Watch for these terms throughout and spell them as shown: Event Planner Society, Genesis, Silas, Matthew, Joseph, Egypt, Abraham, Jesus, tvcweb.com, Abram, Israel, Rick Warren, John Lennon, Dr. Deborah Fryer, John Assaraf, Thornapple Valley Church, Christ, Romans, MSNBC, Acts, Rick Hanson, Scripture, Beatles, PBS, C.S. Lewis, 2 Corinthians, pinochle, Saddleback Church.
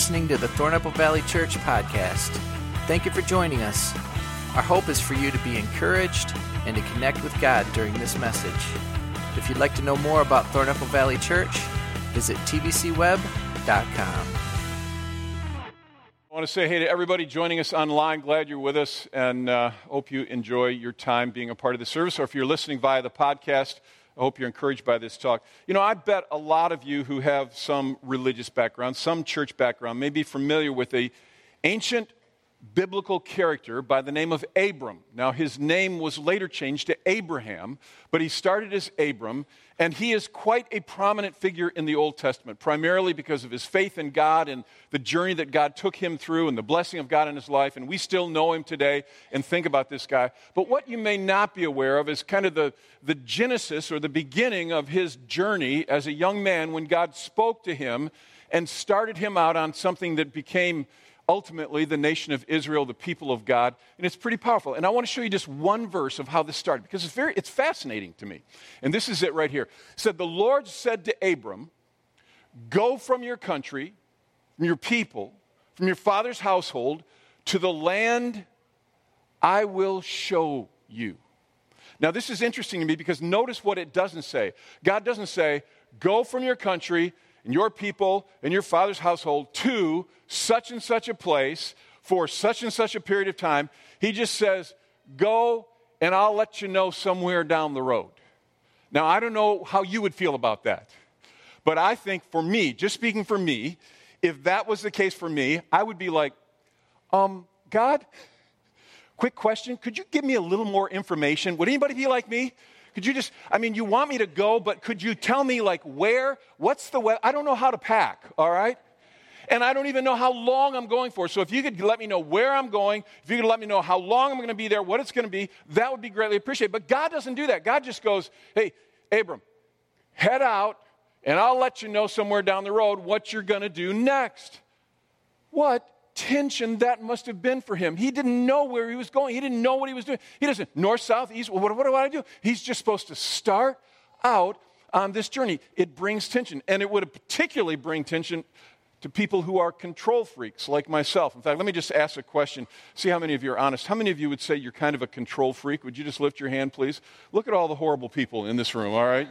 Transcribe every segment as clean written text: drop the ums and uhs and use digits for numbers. listening to the Thornapple Valley Church podcast. Thank you for joining us. Our hope is for you to be encouraged and to connect with God during this message. If you'd like to know more about Thornapple Valley Church, visit tvcweb.com. I want to say hey to everybody joining us online. Glad you're with us, and hope you enjoy your time being a part of the service. Or if you're listening via the podcast, I hope you're encouraged by this talk. You know, I bet a lot of you who have some religious background, some church background, may be familiar with an ancient biblical character by the name of Abram. Now, his name was later changed to Abraham, but he started as Abram, and he is quite a prominent figure in the Old Testament, primarily because of his faith in God and the journey that God took him through and the blessing of God in his life. And we still know him today and think about this guy. But what you may not be aware of is kind of the genesis or the beginning of his journey as a young man when God spoke to him and started him out on something that became ultimately the nation of Israel, the people of God, and it's pretty powerful. And I want to show you just one verse of how this started, because it's fascinating to me. And this is it right here. It said, "The Lord said to Abram, go from your country, from your people, from your father's household, to the land I will show you." Now, this is interesting to me because notice what it doesn't say. God doesn't say, go from your country and your people and your father's household to such and such a place for such and such a period of time. He just says, go, and I'll let you know somewhere down the road. Now, I don't know how you would feel about that, but I think for me, just speaking for me, if that was the case for me, I would be like, God, quick question, could you give me a little more information? Would anybody be like me? Could you just, you want me to go, but could you tell me, like, where? What's the way? I don't know how to pack, all right? And I don't even know how long I'm going for. So if you could let me know where I'm going, if you could let me know how long I'm going to be there, what it's going to be, that would be greatly appreciated. But God doesn't do that. God just goes, hey, Abram, head out, and I'll let you know somewhere down the road what you're going to do next. What tension that must have been for him. He didn't know where he was going. He didn't know what he was doing. He doesn't, north, south, east, what do I do? He's just supposed to start out on this journey. It brings tension, and it would particularly bring tension to people who are control freaks like myself. In fact, let me just ask a question, see how many of you are honest. How many of you would say you're kind of a control freak? Would you just lift your hand, please? Look at all the horrible people in this room, all right?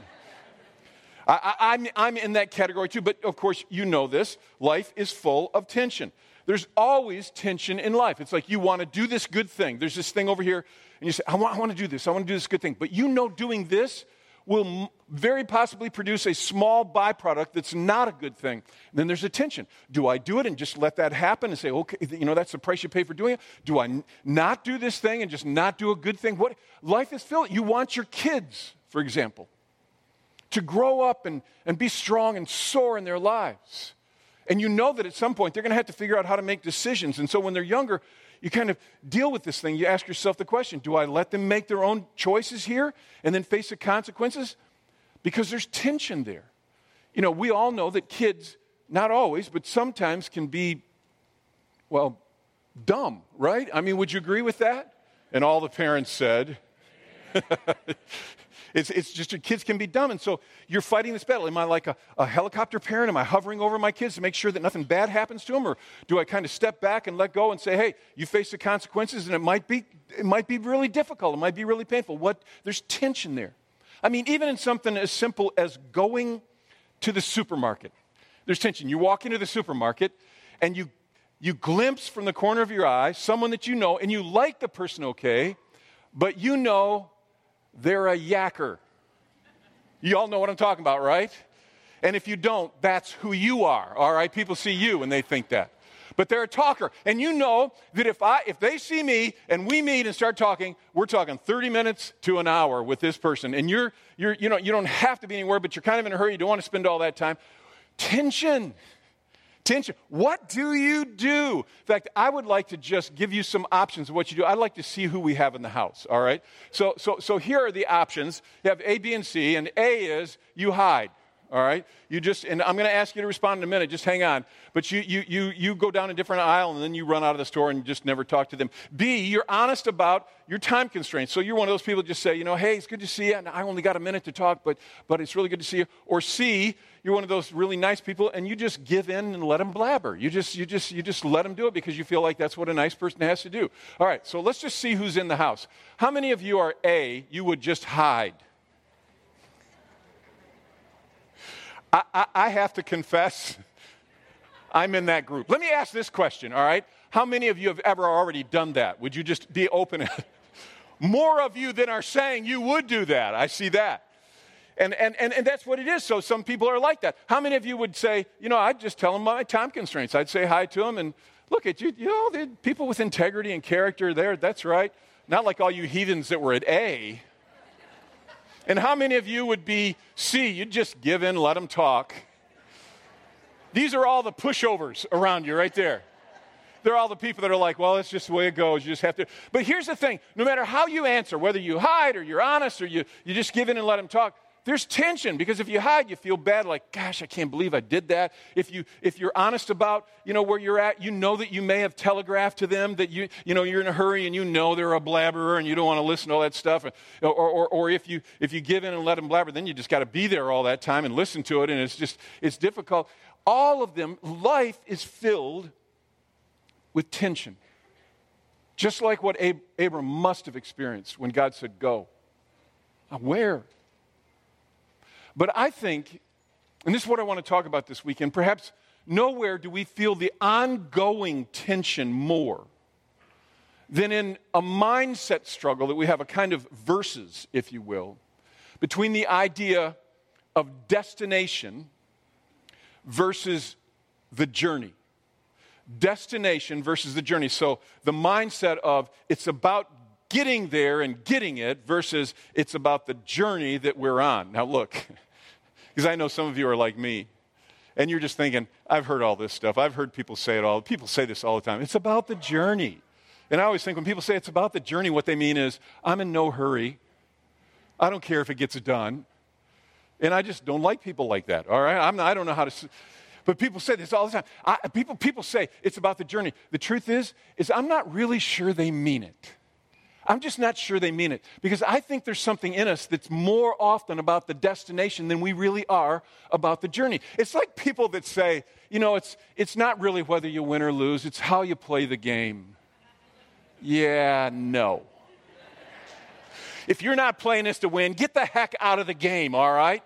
I'm in that category too, but of course you know this. Life is full of tension. There's always tension in life. It's like you want to do this good thing. There's this thing over here, and you say, I want to do this. I want to do this good thing. But you know doing this will very possibly produce a small byproduct that's not a good thing. And then there's a tension. Do I do it and just let that happen and say, okay, that's the price you pay for doing it? Do I not do this thing and just not do a good thing? What life is filled. You want your kids, for example, to grow up and be strong and soar in their lives. And you know that at some point they're going to have to figure out how to make decisions. And so when they're younger, you kind of deal with this thing. You ask yourself the question, do I let them make their own choices here and then face the consequences? Because there's tension there. You know, we all know that kids, not always, but sometimes can be, dumb, right? Would you agree with that? And all the parents said, It's just your kids can be dumb, and so you're fighting this battle. Am I like a helicopter parent? Am I hovering over my kids to make sure that nothing bad happens to them, or do I kind of step back and let go and say, hey, you face the consequences, and it might be really difficult. It might be really painful. There's tension there. Even in something as simple as going to the supermarket, there's tension. You walk into the supermarket, and you glimpse from the corner of your eye someone that you know, and you like the person okay, but you know they're a yacker. You all know what I'm talking about, right? And if you don't, that's who you are, all right? People see you and they think that. But they're a talker. And you know that if they see me and we meet and start talking, we're talking 30 minutes to an hour with this person. And you don't have to be anywhere, but you're kind of in a hurry. You don't want to spend all that time. Tension. What do you do? In fact, I would like to just give you some options of what you do. I'd like to see who we have in the house, all right? So here are the options. You have A, B, and C, and A is you hide, all right? You just, and I'm going to ask you to respond in a minute, just hang on. But you go down a different aisle, and then you run out of the store and just never talk to them. B, you're honest about your time constraints. So you're one of those people that just say, you know, hey, it's good to see you, and I only got a minute to talk, but it's really good to see you. Or C, you're one of those really nice people, and you just give in and let them blabber. You just let them do it because you feel like that's what a nice person has to do. All right, so let's just see who's in the house. How many of you are A, you would just hide? I have to confess, I'm in that group. Let me ask this question, all right? How many of you have ever already done that? Would you just be open? More of you than are saying you would do that. I see that. And that's what it is. So some people are like that. How many of you would say, you know, I'd just tell them my time constraints. I'd say hi to them and look at you. You know, people with integrity and character there, that's right. Not like all you heathens that were at A. And how many of you would be C, you'd just give in, let them talk? These are all the pushovers around you right there. They're all the people that are like, well, that's just the way it goes. You just have to. But here's the thing. No matter how you answer, whether you hide or you're honest or you just give in and let them talk, there's tension, because if you hide, you feel bad, like, gosh, I can't believe I did that. If you're honest about, you know, where you're at, you know that you may have telegraphed to them that you know you're in a hurry and you know they're a blabberer and you don't want to listen to all that stuff. Or if you give in and let them blabber, then you just got to be there all that time and listen to it, and it's difficult. All of them, life is filled with tension, just like what Abram must have experienced when God said, "Go." Now, where? But I think, and this is what I want to talk about this weekend, perhaps nowhere do we feel the ongoing tension more than in a mindset struggle that we have, a kind of versus, if you will, between the idea of destination versus the journey. Destination versus the journey. So the mindset of it's about getting there and getting it versus it's about the journey that we're on. Now look, because I know some of you are like me, and you're just thinking, I've heard all this stuff. I've heard people say it all. People say this all the time. It's about the journey. And I always think when people say it's about the journey, what they mean is, I'm in no hurry. I don't care if it gets done. And I just don't like people like that, all right? I don't know how to... But people say this all the time. People say it's about the journey. The truth is I'm not really sure they mean it. I'm just not sure they mean it, because I think there's something in us that's more often about the destination than we really are about the journey. It's like people that say, you know, it's not really whether you win or lose, it's how you play the game. Yeah, no. If you're not playing this to win, get the heck out of the game, all right?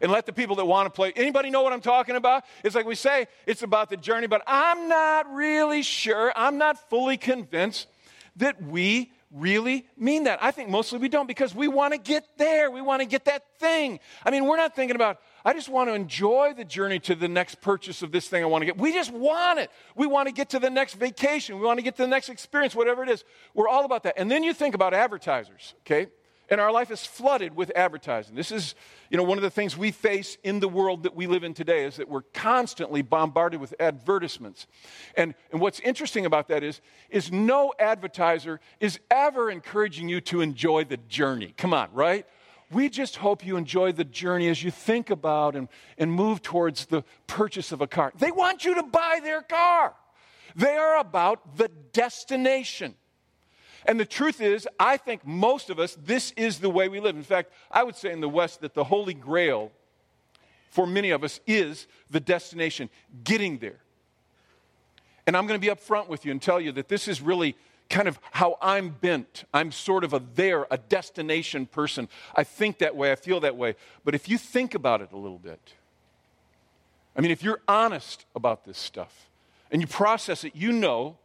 And let the people that want to play, anybody know what I'm talking about? It's like we say, it's about the journey, but I'm not really sure, I'm not fully convinced that we really mean that. I think mostly we don't, because we want to get there. We want to get that thing. I mean, we're not thinking about, I just want to enjoy the journey to the next purchase of this thing I want to get. We just want it. We want to get to the next vacation. We want to get to the next experience, whatever it is. We're all about that. And then you think about advertisers, okay? And our life is flooded with advertising. This is, you know, one of the things we face in the world that we live in today is that we're constantly bombarded with advertisements. And what's interesting about that is no advertiser is ever encouraging you to enjoy the journey. Come on, right? We just hope you enjoy the journey as you think about and move towards the purchase of a car. They want you to buy their car. They are about the destination. And the truth is, I think most of us, this is the way we live. In fact, I would say in the West that the Holy Grail for many of us is the destination, getting there. And I'm going to be up front with you and tell you that this is really kind of how I'm bent. I'm sort of a destination person. I think that way, I feel that way. But if you think about it a little bit, I mean, if you're honest about this stuff and you process it, you know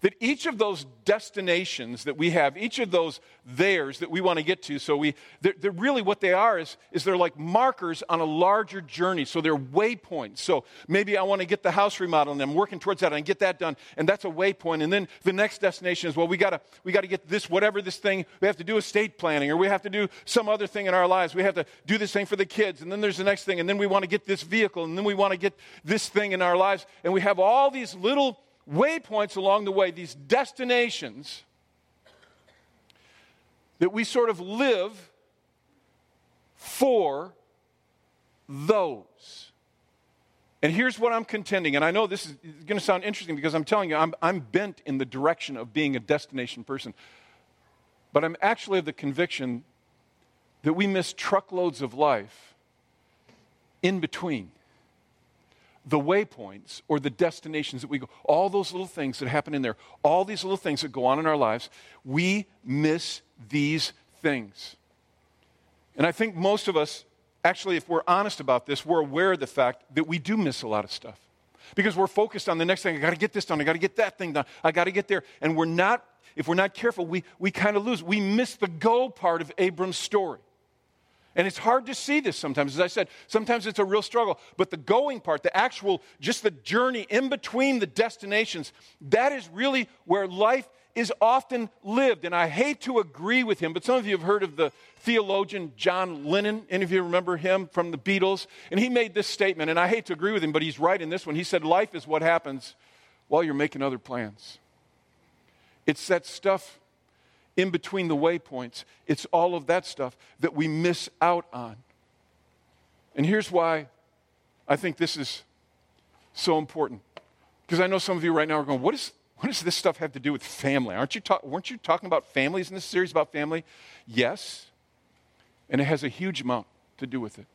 that each of those destinations that we have, each of those theirs that we want to get to, so they're really what they are is they're like markers on a larger journey, so they're waypoints. So maybe I want to get the house remodeled, and I'm working towards that, and I get that done, and that's a waypoint. And then the next destination is, well, we got to get this, whatever this thing, we have to do estate planning, or we have to do some other thing in our lives. We have to do this thing for the kids, and then there's the next thing, and then we want to get this vehicle, and then we want to get this thing in our lives. And we have all these little waypoints along the way, these destinations that we sort of live for those. And here's what I'm contending, and I know this is going to sound interesting because I'm telling you, I'm bent in the direction of being a destination person. But I'm actually of the conviction that we miss truckloads of life in between the waypoints or the destinations that we go. All those little things that happen in there, all these little things that go on in our lives, we miss these things. And I think most of us, actually, if we're honest about this, we're aware of the fact that we do miss a lot of stuff because we're focused on the next thing. I got to get this done. I got to get that thing done. I got to get there. And we're not, if we're not careful, we kind of lose. We miss the go part of Abram's story. And it's hard to see this sometimes. As I said, sometimes it's a real struggle. But the going part, the actual, just the journey in between the destinations, that is really where life is often lived. And I hate to agree with him, but some of you have heard of the theologian John Lennon. Any of you remember him from the Beatles? And he made this statement, and I hate to agree with him, but he's right in this one. He said, life is what happens while you're making other plans. It's that stuff in between the waypoints. It's all of that stuff that we miss out on. And here's why I think this is so important. Because I know some of you right now are going, what does this stuff have to do with family? Weren't you talking about families in this series about family? Yes, and it has a huge amount to do with it.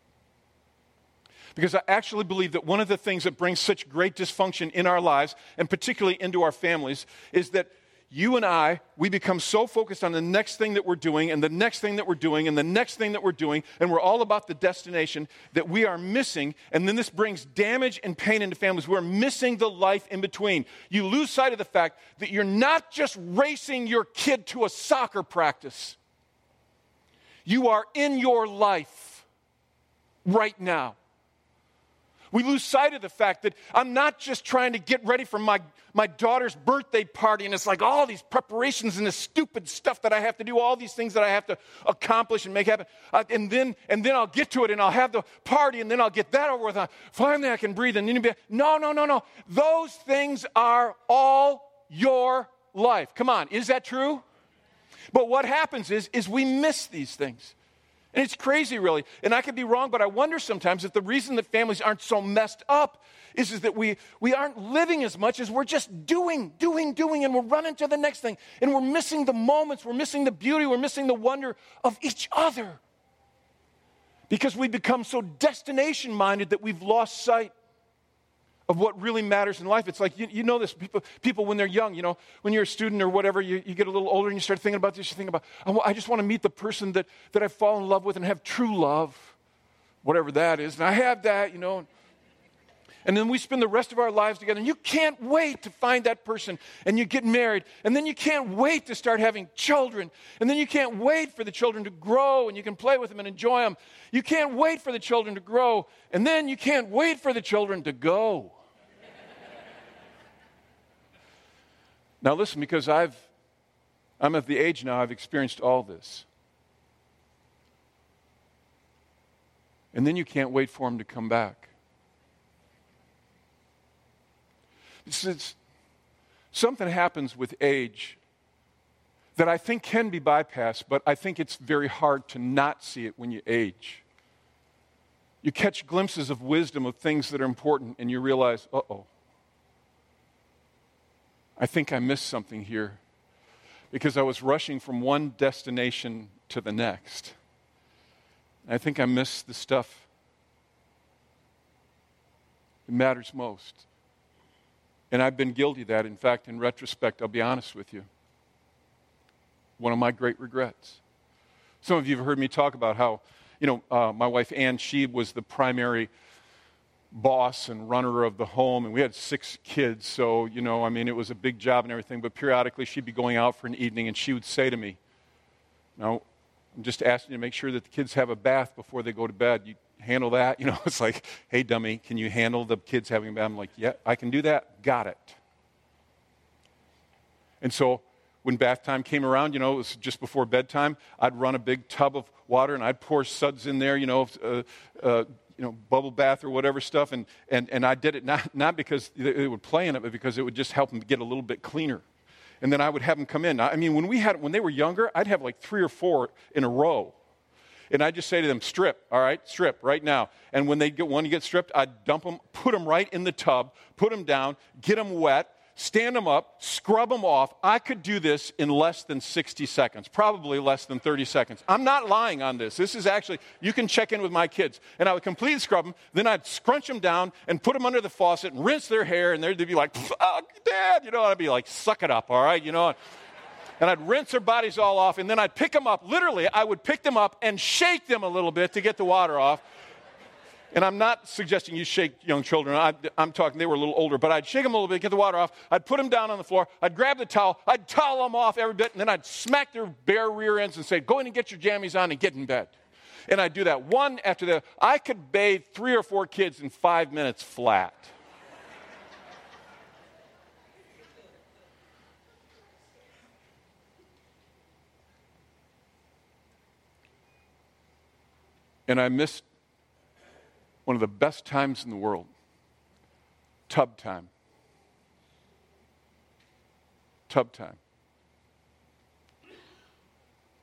Because I actually believe that one of the things that brings such great dysfunction in our lives, and particularly into our families, is that you and I, we become so focused on the next thing that we're doing, and the next thing that we're doing, and the next thing that we're doing, and we're all about the destination that we are missing, and then this brings damage and pain into families. We're missing the life in between. You lose sight of the fact that you're not just racing your kid to a soccer practice. You are in your life right now. We lose sight of the fact that I'm not just trying to get ready for my daughter's birthday party, and it's like all these preparations and this stupid stuff that I have to do, all these things that I have to accomplish and make happen. And then I'll get to it, and I'll have the party, and then I'll get that over with. Finally, I can breathe. And then no. Those things are all your life. Come on, is that true? But what happens is we miss these things. And it's crazy, really. And I could be wrong, but I wonder sometimes if the reason that families aren't so messed up is that we aren't living as much as we're just doing, and we're running to the next thing. And we're missing the moments. We're missing the beauty. We're missing the wonder of each other. Because we become so destination-minded that we've lost sight of what really matters in life. It's like, you know this, people when they're young, you know, when you're a student or whatever, you get a little older and you start thinking about this, you think about, I just want to meet the person that I fall in love with and have true love, whatever that is, and I have that, you know. And then we spend the rest of our lives together, and you can't wait to find that person, and you get married, and then you can't wait to start having children, and then you can't wait for the children to grow, and you can play with them and enjoy them. You can't wait for the children to grow, and then you can't wait for the children to go. Now listen, because I'm of the age now, I've experienced all this. And then you can't wait for him to come back. Something happens with age that I think can be bypassed, but I think it's very hard to not see it when you age. You catch glimpses of wisdom of things that are important, and you realize, uh-oh. I think I missed something here because I was rushing from one destination to the next. I think I missed the stuff that matters most. And I've been guilty of that. In fact, in retrospect, I'll be honest with you. One of my great regrets. Some of you have heard me talk about how, you know, my wife Ann, she was the primary boss and runner of the home, and we had 6 kids, so, you know, I mean, it was a big job and everything, but periodically she'd be going out for an evening, and she would say to me, "No, I'm just asking you to make sure that the kids have a bath before they go to bed. You handle that?" You know, it's like, "Hey, dummy, can you handle the kids having a bath?" I'm like, "Yeah, I can do that. Got it." And so when bath time came around, you know, it was just before bedtime, I'd run a big tub of water, and I'd pour suds in there, you know, bubble bath or whatever stuff, and I did it not because they would play in it, but because it would just help them get a little bit cleaner. And then I would have them come in. I mean, when they were younger, I'd have like 3 or 4 in a row. And I just say to them, strip, all right, strip right now. And when they get one to get stripped, I dump them, put them right in the tub, put them down, get them wet, stand them up, scrub them off. I could do this in less than 60 seconds, probably less than 30 seconds. I'm not lying on this. This is actually, you can check in with my kids. And I would completely scrub them, then I'd scrunch them down and put them under the faucet and rinse their hair, and they'd be like, oh, Dad, you know, I'd be like, suck it up, all right, you know. And I'd rinse their bodies all off, and then I'd pick them up. Literally, I would pick them up and shake them a little bit to get the water off. And I'm not suggesting you shake young children. I'm talking, they were a little older, but I'd shake them a little bit, get the water off. I'd put them down on the floor. I'd grab the towel. I'd towel them off every bit, and then I'd smack their bare rear ends and say, go in and get your jammies on and get in bed. And I'd do that one after the other. I could bathe 3 or 4 kids in 5 minutes flat. And I missed one of the best times in the world, tub time. Tub time.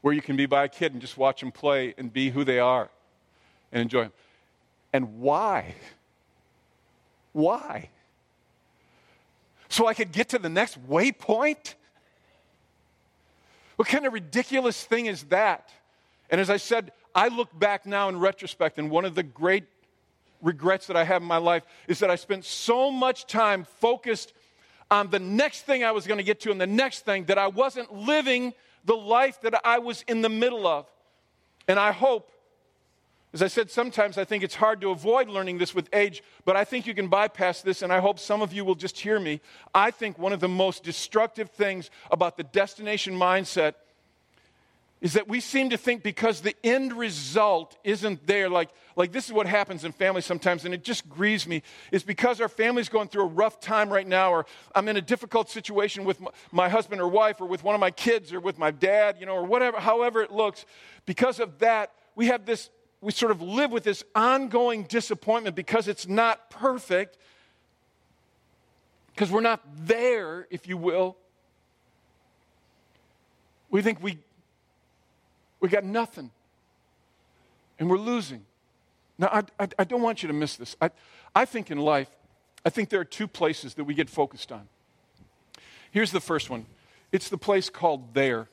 Where you can be by a kid and just watch them play and be who they are and enjoy them. And why? Why? So I could get to the next waypoint? What kind of ridiculous thing is that? And as I said, I look back now in retrospect, and one of the great regrets that I have in my life is that I spent so much time focused on the next thing I was going to get to and the next thing that I wasn't living the life that I was in the middle of. And I hope, as I said, sometimes I think it's hard to avoid learning this with age, but I think you can bypass this, and I hope some of you will just hear me. I think one of the most destructive things about the destination mindset is that we seem to think because the end result isn't there, like this is what happens in families sometimes, and it just grieves me, is because our family's going through a rough time right now, or I'm in a difficult situation with my husband or wife, or with one of my kids, or with my dad, you know, or whatever, however it looks, because of that, we have this, we sort of live with this ongoing disappointment because it's not perfect, because we're not there, if you will. We think we got nothing, and we're losing. Now, I don't want you to miss this. I think in life, I think there are 2 places that we get focused on. Here's the first one. It's the place called there.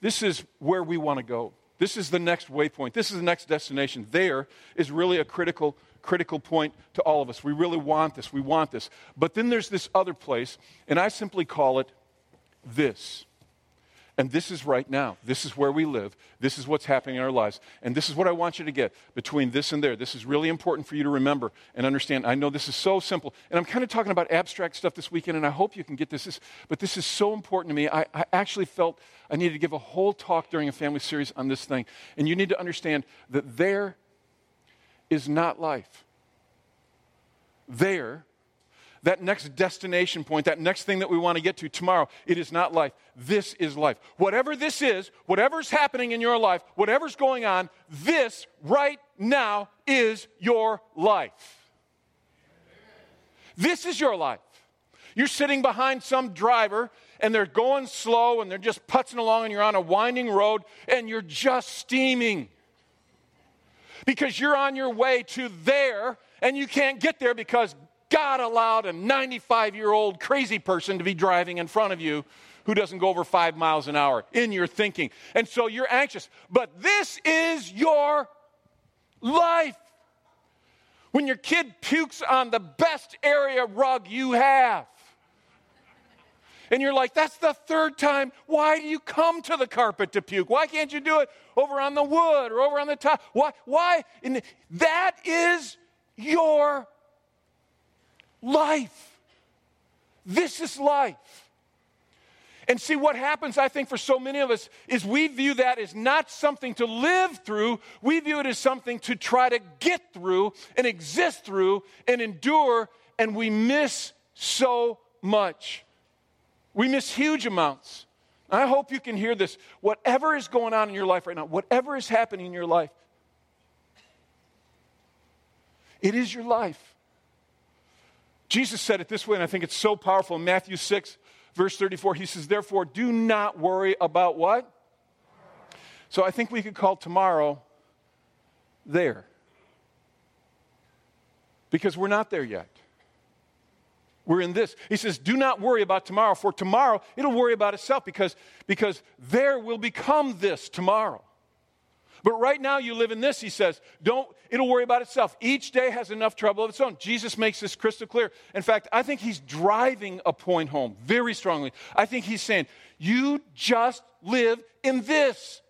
This is where we want to go. This is the next waypoint. This is the next destination. There is really a critical point to all of us. We really want this. We want this. But then there's this other place, and I simply call it this. And this is right now. This is where we live. This is what's happening in our lives. And this is what I want you to get between this and there. This is really important for you to remember and understand. I know this is so simple. And I'm kind of talking about abstract stuff this weekend, and I hope you can get this. But this is so important to me. I actually felt I needed to give a whole talk during a family series on this thing. And you need to understand that there is not life. There, that next destination point, that next thing that we want to get to tomorrow, it is not life. This is life. Whatever this is, whatever's happening in your life, whatever's going on, this right now is your life. This is your life. You're sitting behind some driver, and they're going slow, and they're just putzing along, and you're on a winding road, and you're just steaming. Because you're on your way to there, and you can't get there because God allowed a 95-year-old crazy person to be driving in front of you who doesn't go over 5 miles an hour in your thinking. And so you're anxious. But this is your life. When your kid pukes on the best area rug you have, and you're like, that's the 3rd time. Why do you come to the carpet to puke? Why can't you do it over on the wood or over on the top? Why? And that is your life. This is life. And see, what happens, I think, for so many of us is we view that as not something to live through. We view it as something to try to get through and exist through and endure, and we miss so much. We miss huge amounts. I hope you can hear this. Whatever is going on in your life right now, whatever is happening in your life, it is your life. Jesus said it this way, and I think it's so powerful. In Matthew 6, verse 34, he says, therefore, do not worry about what? So I think we could call tomorrow there. Because we're not there yet. We're in this. He says, do not worry about tomorrow, for tomorrow it'll worry about itself, because there will become this tomorrow. But right now you live in this, he says. It'll worry about itself. Each day has enough trouble of its own. Jesus makes this crystal clear. In fact, I think he's driving a point home very strongly. I think he's saying, you just live in this.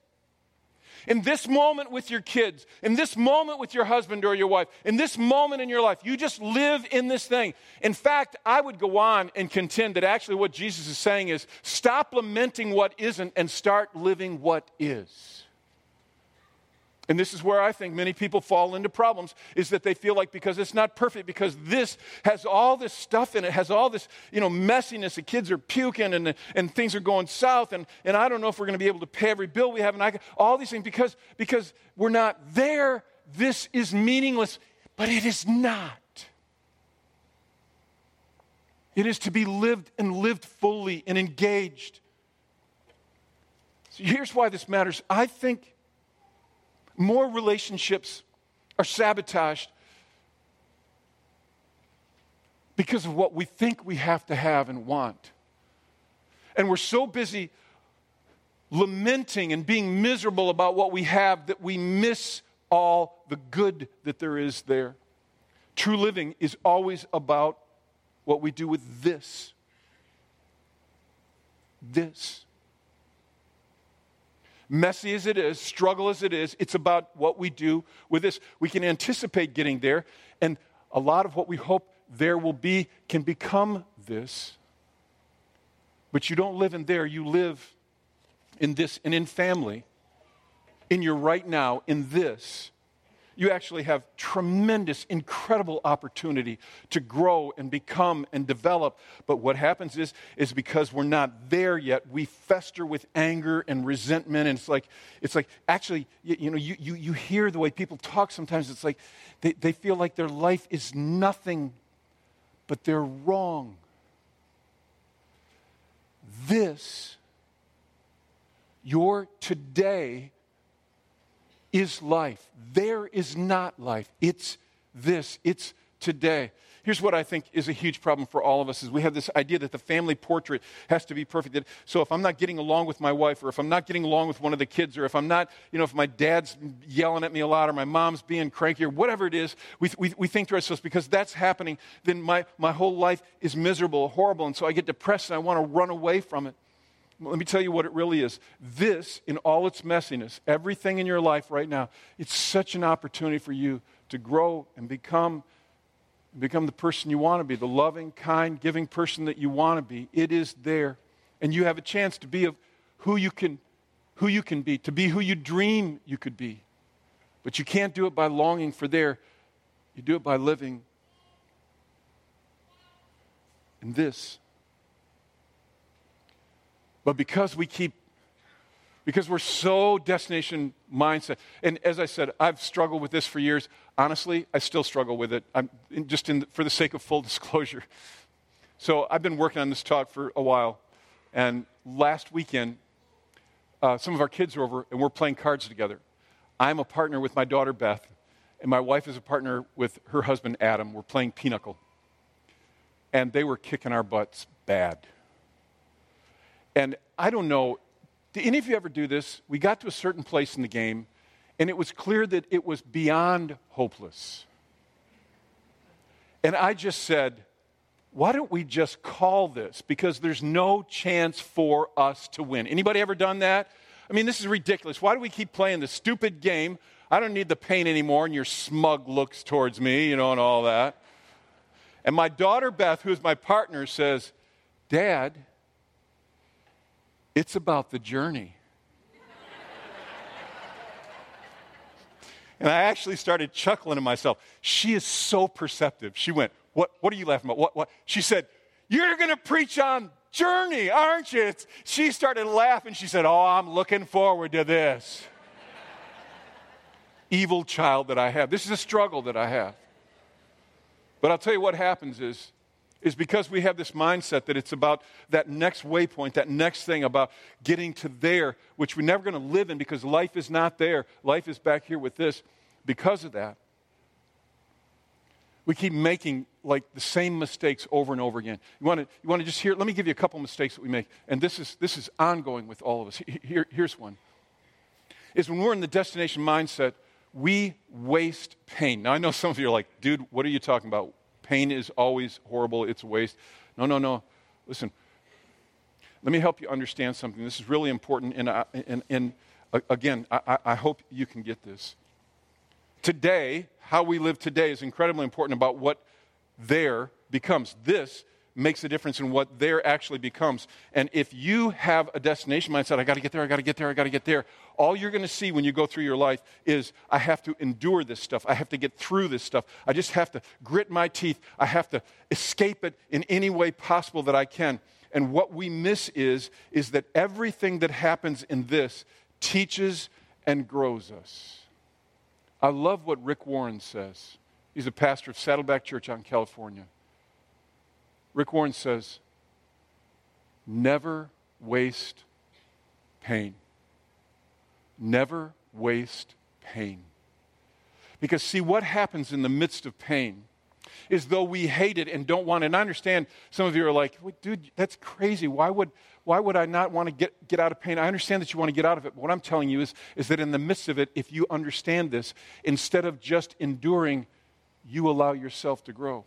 In this moment with your kids, in this moment with your husband or your wife, in this moment in your life, you just live in this thing. In fact, I would go on and contend that actually what Jesus is saying is, stop lamenting what isn't and start living what is. And this is where I think many people fall into problems, is that they feel like because it's not perfect, because this has all this stuff in it, has all this, messiness, the kids are puking and things are going south, and I don't know if we're going to be able to pay every bill we have, and all these things, because we're not there, this is meaningless, but it is not. It is to be lived and lived fully and engaged. So here's why this matters. I think more relationships are sabotaged because of what we think we have to have and want. And we're so busy lamenting and being miserable about what we have that we miss all the good that there is there. True living is always about what we do with this. This. Messy as it is, struggle as it is, it's about what we do with this. We can anticipate getting there, and a lot of what we hope there will be can become this. But you don't live in there, you live in this and in family, in your right now, in this. You actually have tremendous, incredible opportunity to grow and become and develop. But what happens is because we're not there yet, we fester with anger and resentment. And it's like actually, you hear the way people talk sometimes. It's like they feel like their life is nothing, but they're wrong. This, your today, is life. There is not life. It's this. It's today. Here's what I think is a huge problem for all of us is we have this idea that the family portrait has to be perfect. So if I'm not getting along with my wife, or if I'm not getting along with one of the kids, or if I'm not, if my dad's yelling at me a lot, or my mom's being cranky, or whatever it is, we think to ourselves, because that's happening, then my whole life is miserable, horrible, and so I get depressed and I want to run away from it. Let me tell you what it really is. This, in all its messiness, everything in your life right now, it's such an opportunity for you to grow and become the person you want to be, the loving, kind, giving person that you want to be. It is there. And you have a chance to be of who you can be, to be who you dream you could be. But you can't do it by longing for there. You do it by living in this. But because we're so destination mindset, and as I said, I've struggled with this for years. Honestly, I still struggle with it. I'm just for the sake of full disclosure. So I've been working on this talk for a while, and last weekend, some of our kids were over, and we're playing cards together. I'm a partner with my daughter, Beth, and my wife is a partner with her husband, Adam. We're playing pinochle, and they were kicking our butts bad. And I don't know, do any of you ever do this? We got to a certain place in the game, and it was clear that it was beyond hopeless. And I just said, why don't we just call this? Because there's no chance for us to win. Anybody ever done that? I mean, this is ridiculous. Why do we keep playing this stupid game? I don't need the pain anymore, and your smug looks towards me, and all that. And my daughter, Beth, who is my partner, says, Dad, it's about the journey. And I actually started chuckling to myself. She is so perceptive. She went, what are you laughing about? What? She said, you're going to preach on journey, aren't you? She started laughing. She said, I'm looking forward to this. Evil child that I have. This is a struggle that I have. But I'll tell you what happens is because we have this mindset that it's about that next waypoint, that next thing about getting to there, which we're never going to live in because life is not there. Life is back here with this. because of that, we keep making like the same mistakes over and over again. You want to just hear? Let me give you a couple mistakes that we make, and this is ongoing with all of us. Here's one: is when we're in the destination mindset, we waste pain. Now I know some of you are like, dude, what are you talking about? Pain is always horrible. It's a waste. No. Listen, let me help you understand something. This is really important, and again, I hope you can get this. Today, how we live today is incredibly important about what there becomes. This makes a difference in what there actually becomes. And if you have a destination mindset, I got to get there, all you're going to see when you go through your life is, I have to endure this stuff. I have to get through this stuff. I just have to grit my teeth. I have to escape it in any way possible that I can. And what we miss is that everything that happens in this teaches and grows us. I love what Rick Warren says. He's a pastor of Saddleback Church out in California. Rick Warren says, never waste pain. Never waste pain. Because see, what happens in the midst of pain is though we hate it and don't want it, and I understand some of you are like, well, dude, that's crazy. Why would I not want to get out of pain? I understand that you want to get out of it, but what I'm telling you is that in the midst of it, if you understand this, instead of just enduring, you allow yourself to grow.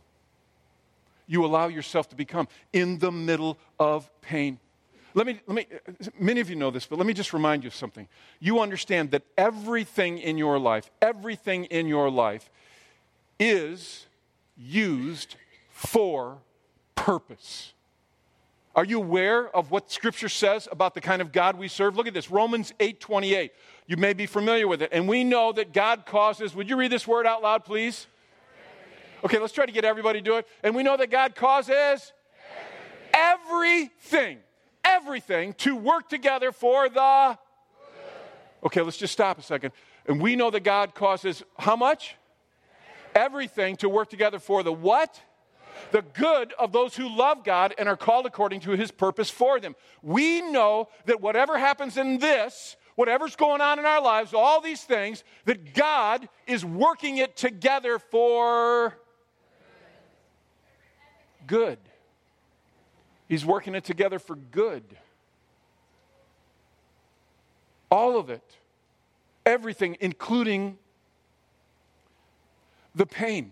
You allow yourself to become in the middle of pain. Let me. Many of you know this, but let me just remind you of something. You understand that everything in your life is used for purpose. Are you aware of what Scripture says about the kind of God we serve? Look at this, Romans 8:28. You may be familiar with it. And we know that God causes, would you read this word out loud, please? Okay, let's try to get everybody to do it. And we know that God causes everything to work together for the good. Okay, let's just stop a second. And we know that God causes how much? Everything to work together for the what? The good of those who love God and are called according to his purpose for them. We know that whatever happens in this, whatever's going on in our lives, all these things, that God is working it together for good. He's working it together for good. All of it. Everything, including the pain,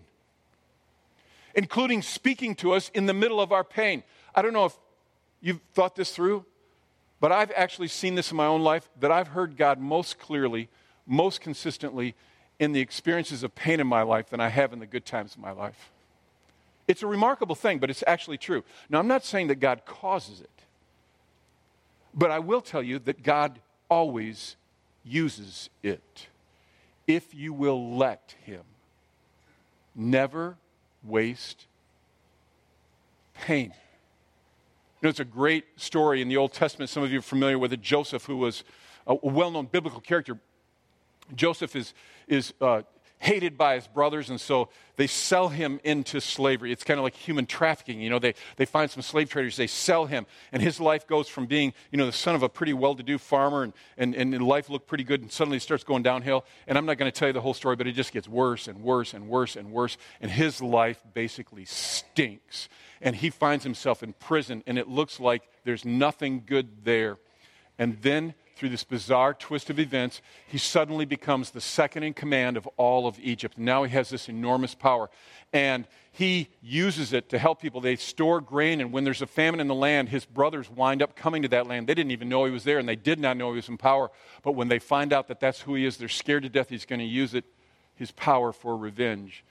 including speaking to us in the middle of our pain. I don't know if you've thought this through, but I've actually seen this in my own life, that I've heard God most clearly, most consistently in the experiences of pain in my life than I have in the good times of my life. It's a remarkable thing, but it's actually true. Now, I'm not saying that God causes it, but I will tell you that God always uses it if you will let him. Never waste pain. You know, it's a great story in the Old Testament. Some of you are familiar with it. Joseph, who was a well-known biblical character. Joseph is hated by his brothers, and so they sell him into slavery. It's kind of like human trafficking. You know, they find some slave traders, they sell him, and his life goes from being, you know, the son of a pretty well-to-do farmer, and life looked pretty good, and suddenly it starts going downhill. And I'm not going to tell you the whole story, but it just gets worse and worse and worse and worse, and his life basically stinks. And he finds himself in prison, and it looks like there's nothing good there. And then through this bizarre twist of events, he suddenly becomes the second in command of all of Egypt. Now he has this enormous power, and he uses it to help people. They store grain, and when there's a famine in the land, his brothers wind up coming to that land. They didn't even know he was there, and they did not know he was in power. But when they find out that that's who he is, they're scared to death he's going to use it, his power, for revenge.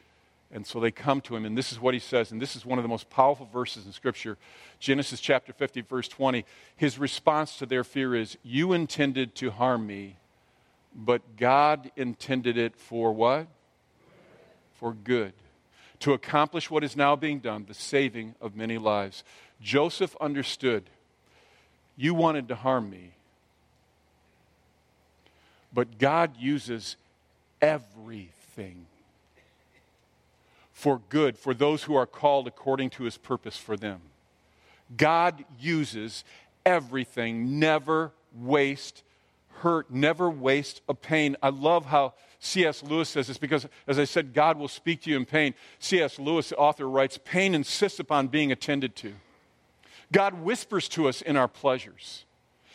And so they come to him, and this is what he says, and this is one of the most powerful verses in Scripture. Genesis chapter 50, verse 20. His response to their fear is, you intended to harm me, but God intended it for what? For good. To accomplish what is now being done, the saving of many lives. Joseph understood, you wanted to harm me, but God uses everything for good, for those who are called according to his purpose for them. God uses everything. Never waste hurt, never waste a pain. I love how C.S. Lewis says this because, as I said, God will speak to you in pain. C.S. Lewis, the author, writes, pain insists upon being attended to. God whispers to us in our pleasures.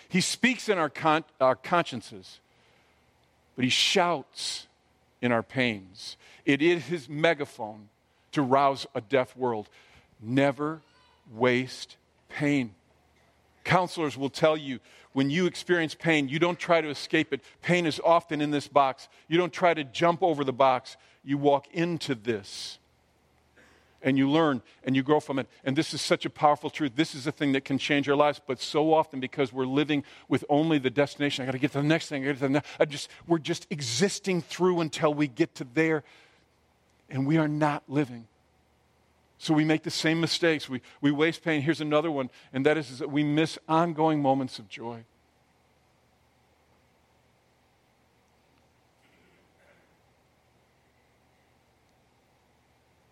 He speaks in our consciences, but he shouts in our pains. It is his megaphone to rouse a deaf world. Never waste pain. Counselors will tell you, when you experience pain, you don't try to escape it. Pain is often in this box. You don't try to jump over the box. You walk into this, and you learn, and you grow from it. And this is such a powerful truth. This is the thing that can change our lives. But so often, because we're living with only the destination, I got to get to the next thing, I got to get to the next. We're just existing through until we get to there, and we are not living. So we make the same mistakes. We waste pain. Here's another one, and that is that we miss ongoing moments of joy.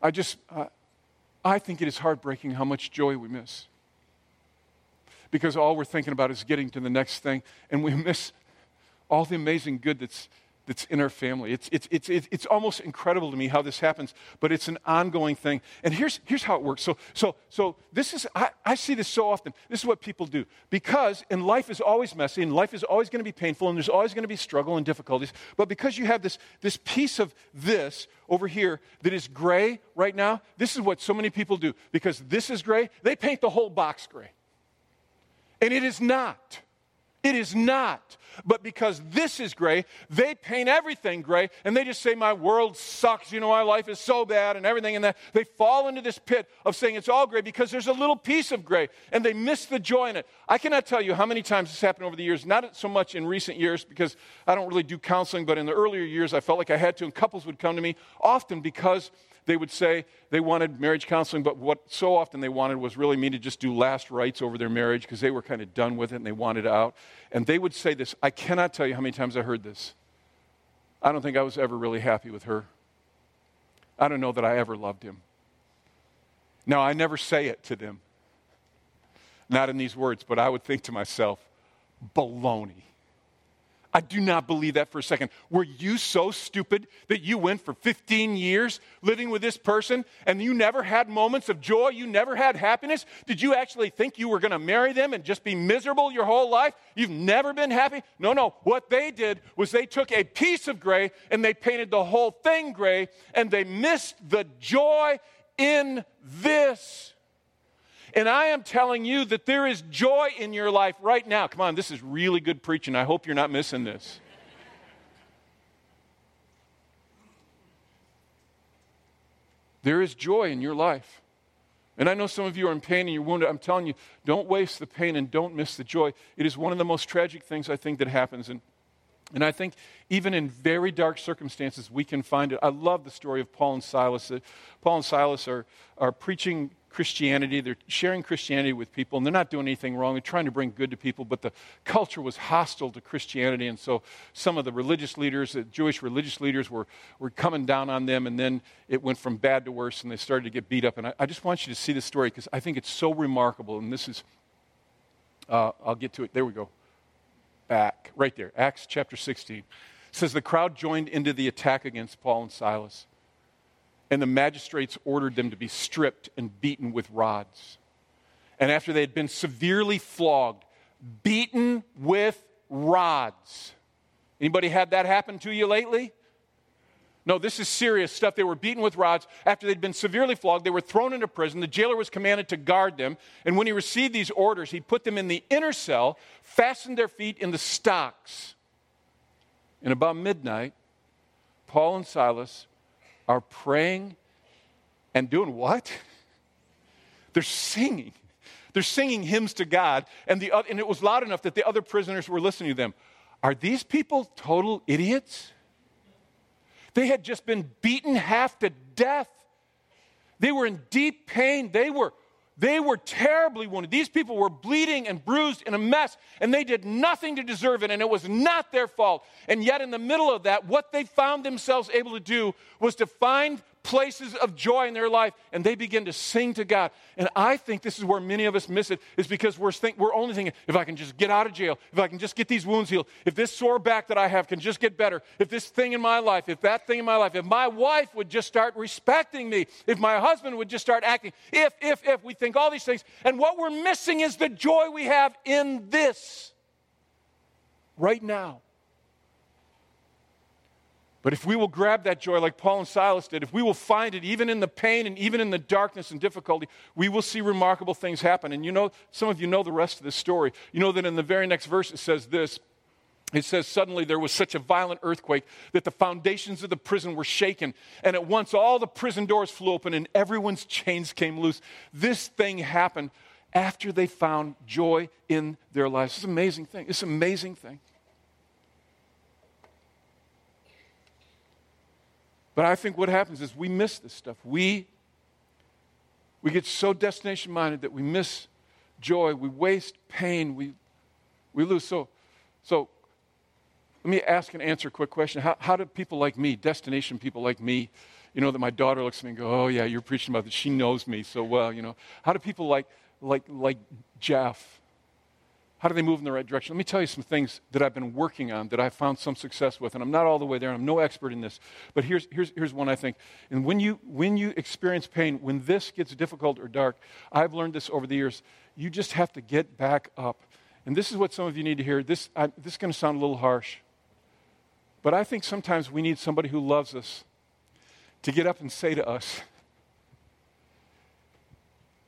I think it is heartbreaking how much joy we miss, because all we're thinking about is getting to the next thing, and we miss all the amazing good that's in our family. It's almost incredible to me how this happens, but it's an ongoing thing. And here's how it works. So this is, I see this so often. This is what people do. And life is always messy, and life is always going to be painful, and there's always going to be struggle and difficulties. But because you have this piece of this over here that is gray right now, this is what so many people do. Because this is gray, they paint the whole box gray. And it is not. It is not. But because this is gray, they paint everything gray, and they just say, my world sucks, my life is so bad, and everything, and that. They fall into this pit of saying it's all gray because there's a little piece of gray, and they miss the joy in it. I cannot tell you how many times this happened over the years, not so much in recent years because I don't really do counseling, but in the earlier years I felt like I had to, and couples would come to me often because they would say they wanted marriage counseling, but what so often they wanted was really me to just do last rites over their marriage because they were kind of done with it and they wanted out. And they would say this. I cannot tell you how many times I heard this. I don't think I was ever really happy with her. I don't know that I ever loved him. Now, I never say it to them. Not in these words, but I would think to myself, baloney. I do not believe that for a second. Were you so stupid that you went for 15 years living with this person and you never had moments of joy? You never had happiness? Did you actually think you were going to marry them and just be miserable your whole life? You've never been happy? No. What they did was they took a piece of gray and they painted the whole thing gray, and they missed the joy in this. And I am telling you that there is joy in your life right now. Come on, this is really good preaching. I hope you're not missing this. There is joy in your life. And I know some of you are in pain and you're wounded. I'm telling you, don't waste the pain and don't miss the joy. It is one of the most tragic things I think that happens. And I think even in very dark circumstances, we can find it. I love the story of Paul and Silas. Paul and Silas are preaching Christianity. They're sharing Christianity with people, and they're not doing anything wrong. They're trying to bring good to people, but the culture was hostile to Christianity, and so some of the religious leaders, the Jewish religious leaders, were coming down on them, and then it went from bad to worse, and they started to get beat up. And I just want you to see this story because I think it's so remarkable, and this is, I'll get to it. There we go. Back. Right there. Acts chapter 16. It says, the crowd joined into the attack against Paul and Silas. And the magistrates ordered them to be stripped and beaten with rods. And after they had been severely flogged, beaten with rods. Anybody had that happen to you lately? No, this is serious stuff. They were beaten with rods. After they'd been severely flogged, they were thrown into prison. The jailer was commanded to guard them. And when he received these orders, he put them in the inner cell, fastened their feet in the stocks. And about midnight, Paul and Silas are praying and doing what? They're singing. They're singing hymns to God, and it was loud enough that the other prisoners were listening to them. Are these people total idiots? They had just been beaten half to death. They were in deep pain. They were terribly wounded. These people were bleeding and bruised in a mess, and they did nothing to deserve it, and it was not their fault. And yet in the middle of that, what they found themselves able to do was to find places of joy in their life, and they begin to sing to God. And I think this is where many of us miss it, is because we're only thinking, if I can just get out of jail, if I can just get these wounds healed, if this sore back that I have can just get better, if this thing in my life, if that thing in my life, if my wife would just start respecting me, if my husband would just start acting, if we think all these things. And what we're missing is the joy we have in this right now. But if we will grab that joy like Paul and Silas did, if we will find it even in the pain and even in the darkness and difficulty, we will see remarkable things happen. And you know, some of you know the rest of this story. You know that in the very next verse it says this. It says, suddenly there was such a violent earthquake that the foundations of the prison were shaken. And at once all the prison doors flew open and everyone's chains came loose. This thing happened after they found joy in their lives. It's an amazing thing. It's an amazing thing. But I think what happens is we miss this stuff. We get so destination-minded that we miss joy. We waste pain. We lose. So let me ask and answer a quick question. How do people like me, destination people like me, you know, that my daughter looks at me and goes, oh, yeah, you're preaching about this. She knows me so well, you know. How do people like Jeff, how do they move in the right direction? Let me tell you some things that I've been working on that I've found some success with, and I'm not all the way there, and I'm no expert in this, but here's one I think. And when you experience pain, when this gets difficult or dark, I've learned this over the years, you just have to get back up. And this is what some of you need to hear. This is going to sound a little harsh, but I think sometimes we need somebody who loves us to get up and say to us,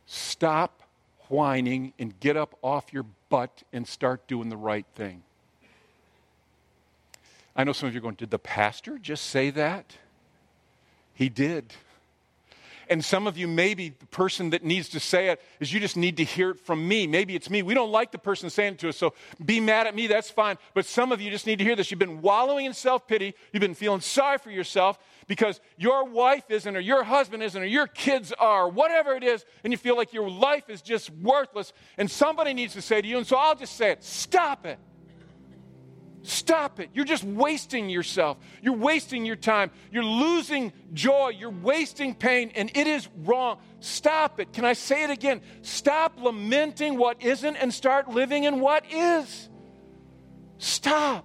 stop whining and get up off your butt and start doing the right thing. I know some of you are going, did the pastor just say that? He did. And some of you, maybe the person that needs to say it is you just need to hear it from me. Maybe it's me. We don't like the person saying it to us, so be mad at me, that's fine. But some of you just need to hear this. You've been wallowing in self-pity. You've been feeling sorry for yourself because your wife isn't, or your husband isn't, or your kids are, whatever it is, and you feel like your life is just worthless, and somebody needs to say to you, and so I'll just say it. Stop it. Stop it. You're just wasting yourself. You're wasting your time. You're losing joy. You're wasting pain, and it is wrong. Stop it. Can I say it again? Stop lamenting what isn't and start living in what is. Stop.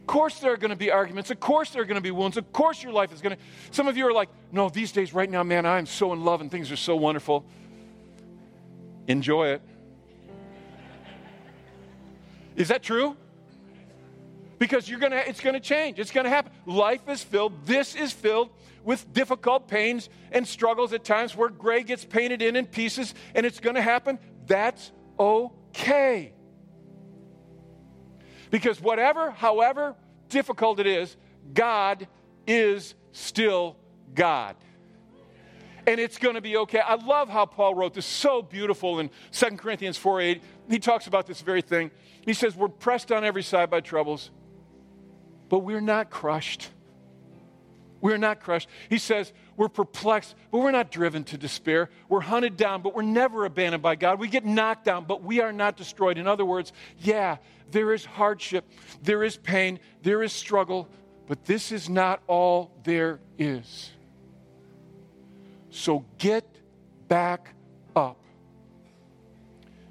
Of course there are going to be arguments. Of course there are going to be wounds. Of course your life is going to... Some of you are like, no, these days right now, man, I'm so in love and things are so wonderful. Enjoy it. Is that true? Because it's going to change. It's going to happen. Life is filled. This is filled with difficult pains and struggles at times where gray gets painted in pieces, and it's going to happen. That's okay. Because whatever, however difficult it is, God is still God. And it's going to be okay. I love how Paul wrote this. So beautiful in 2 Corinthians 4:8. He talks about this very thing. He says, we're pressed on every side by troubles, but we're not crushed. We're not crushed. He says, we're perplexed, but we're not driven to despair. We're hunted down, but we're never abandoned by God. We get knocked down, but we are not destroyed. In other words, yeah, there is hardship, there is pain, there is struggle, but this is not all there is. So get back up.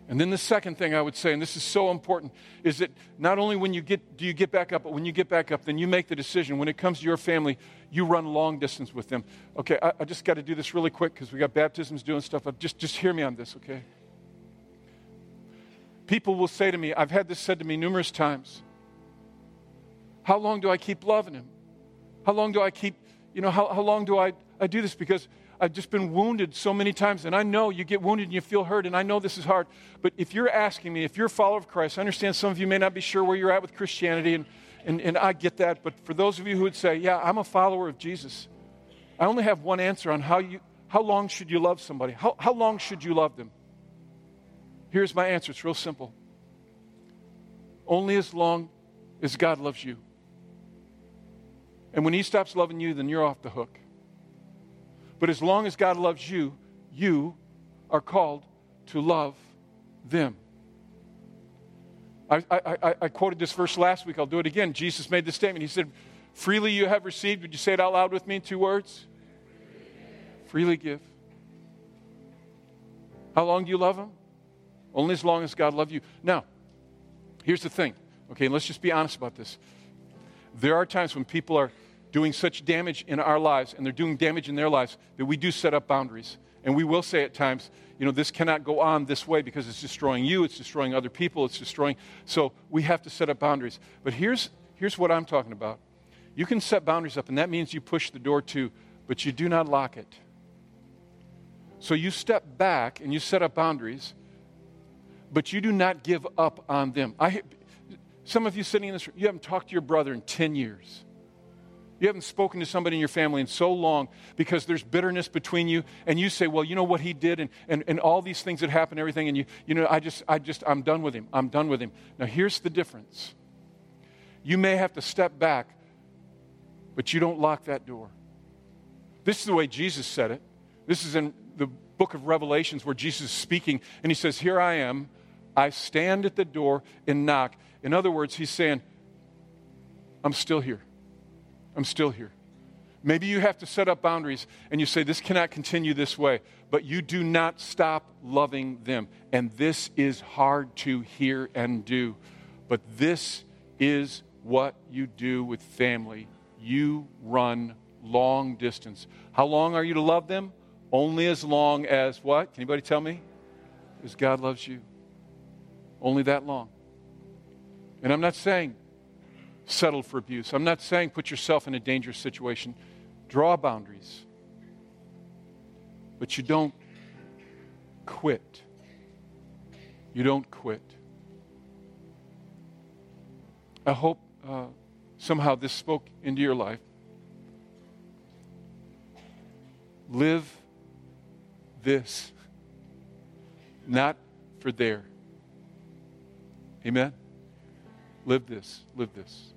And then the second thing I would say, and this is so important, is that not only do you get back up, but when you get back up, then you make the decision. When it comes to your family, you run long distance with them. Okay, I just got to do this really quick because we got baptisms doing stuff. Just hear me on this, okay? People will say to me, I've had this said to me numerous times, how long do I keep loving him? How long do I keep, you know, how long do I do this? Because I've just been wounded so many times, and I know you get wounded and you feel hurt, and I know this is hard, but if you're asking me, if you're a follower of Christ, I understand some of you may not be sure where you're at with Christianity, and I get that, but for those of you who would say, yeah, I'm a follower of Jesus, I only have one answer on how long should you love somebody? How long should you love them? Here's my answer. It's real simple. Only as long as God loves you. And when he stops loving you, then you're off the hook. But as long as God loves you, you are called to love them. I quoted this verse last week. I'll do it again. Jesus made this statement. He said, Freely you have received. Would you say it out loud with me in two words? Freely give. How long do you love him? Only as long as God loved you. Now, here's the thing. Okay, let's just be honest about this. There are times when people are doing such damage in our lives, and they're doing damage in their lives, that we do set up boundaries. And we will say at times, you know, this cannot go on this way because it's destroying you, it's destroying other people, it's destroying. So we have to set up boundaries. But here's what I'm talking about. You can set boundaries up, and that means you push the door to, but you do not lock it. So you step back and you set up boundaries, but you do not give up on them. Some of you sitting in this room, you haven't talked to your brother in 10 years. You haven't spoken to somebody in your family in so long because there's bitterness between you, and you say, well, you know what he did, and all these things that happened, everything, and I'm done with him. I'm done with him. Now, here's the difference. You may have to step back, but you don't lock that door. This is the way Jesus said it. This is in the book of Revelations where Jesus is speaking, and he says, here I am. I stand at the door and knock. In other words, he's saying, I'm still here. I'm still here. Maybe you have to set up boundaries and you say, this cannot continue this way, but you do not stop loving them. And this is hard to hear and do, but this is what you do with family. You run long distance. How long are you to love them? Only as long as what? Can anybody tell me? As God loves you. Only that long. And I'm not saying settle for abuse. I'm not saying put yourself in a dangerous situation. Draw boundaries. But you don't quit. You don't quit. I hope somehow this spoke into your life. Live this, not for there. Amen? Live this.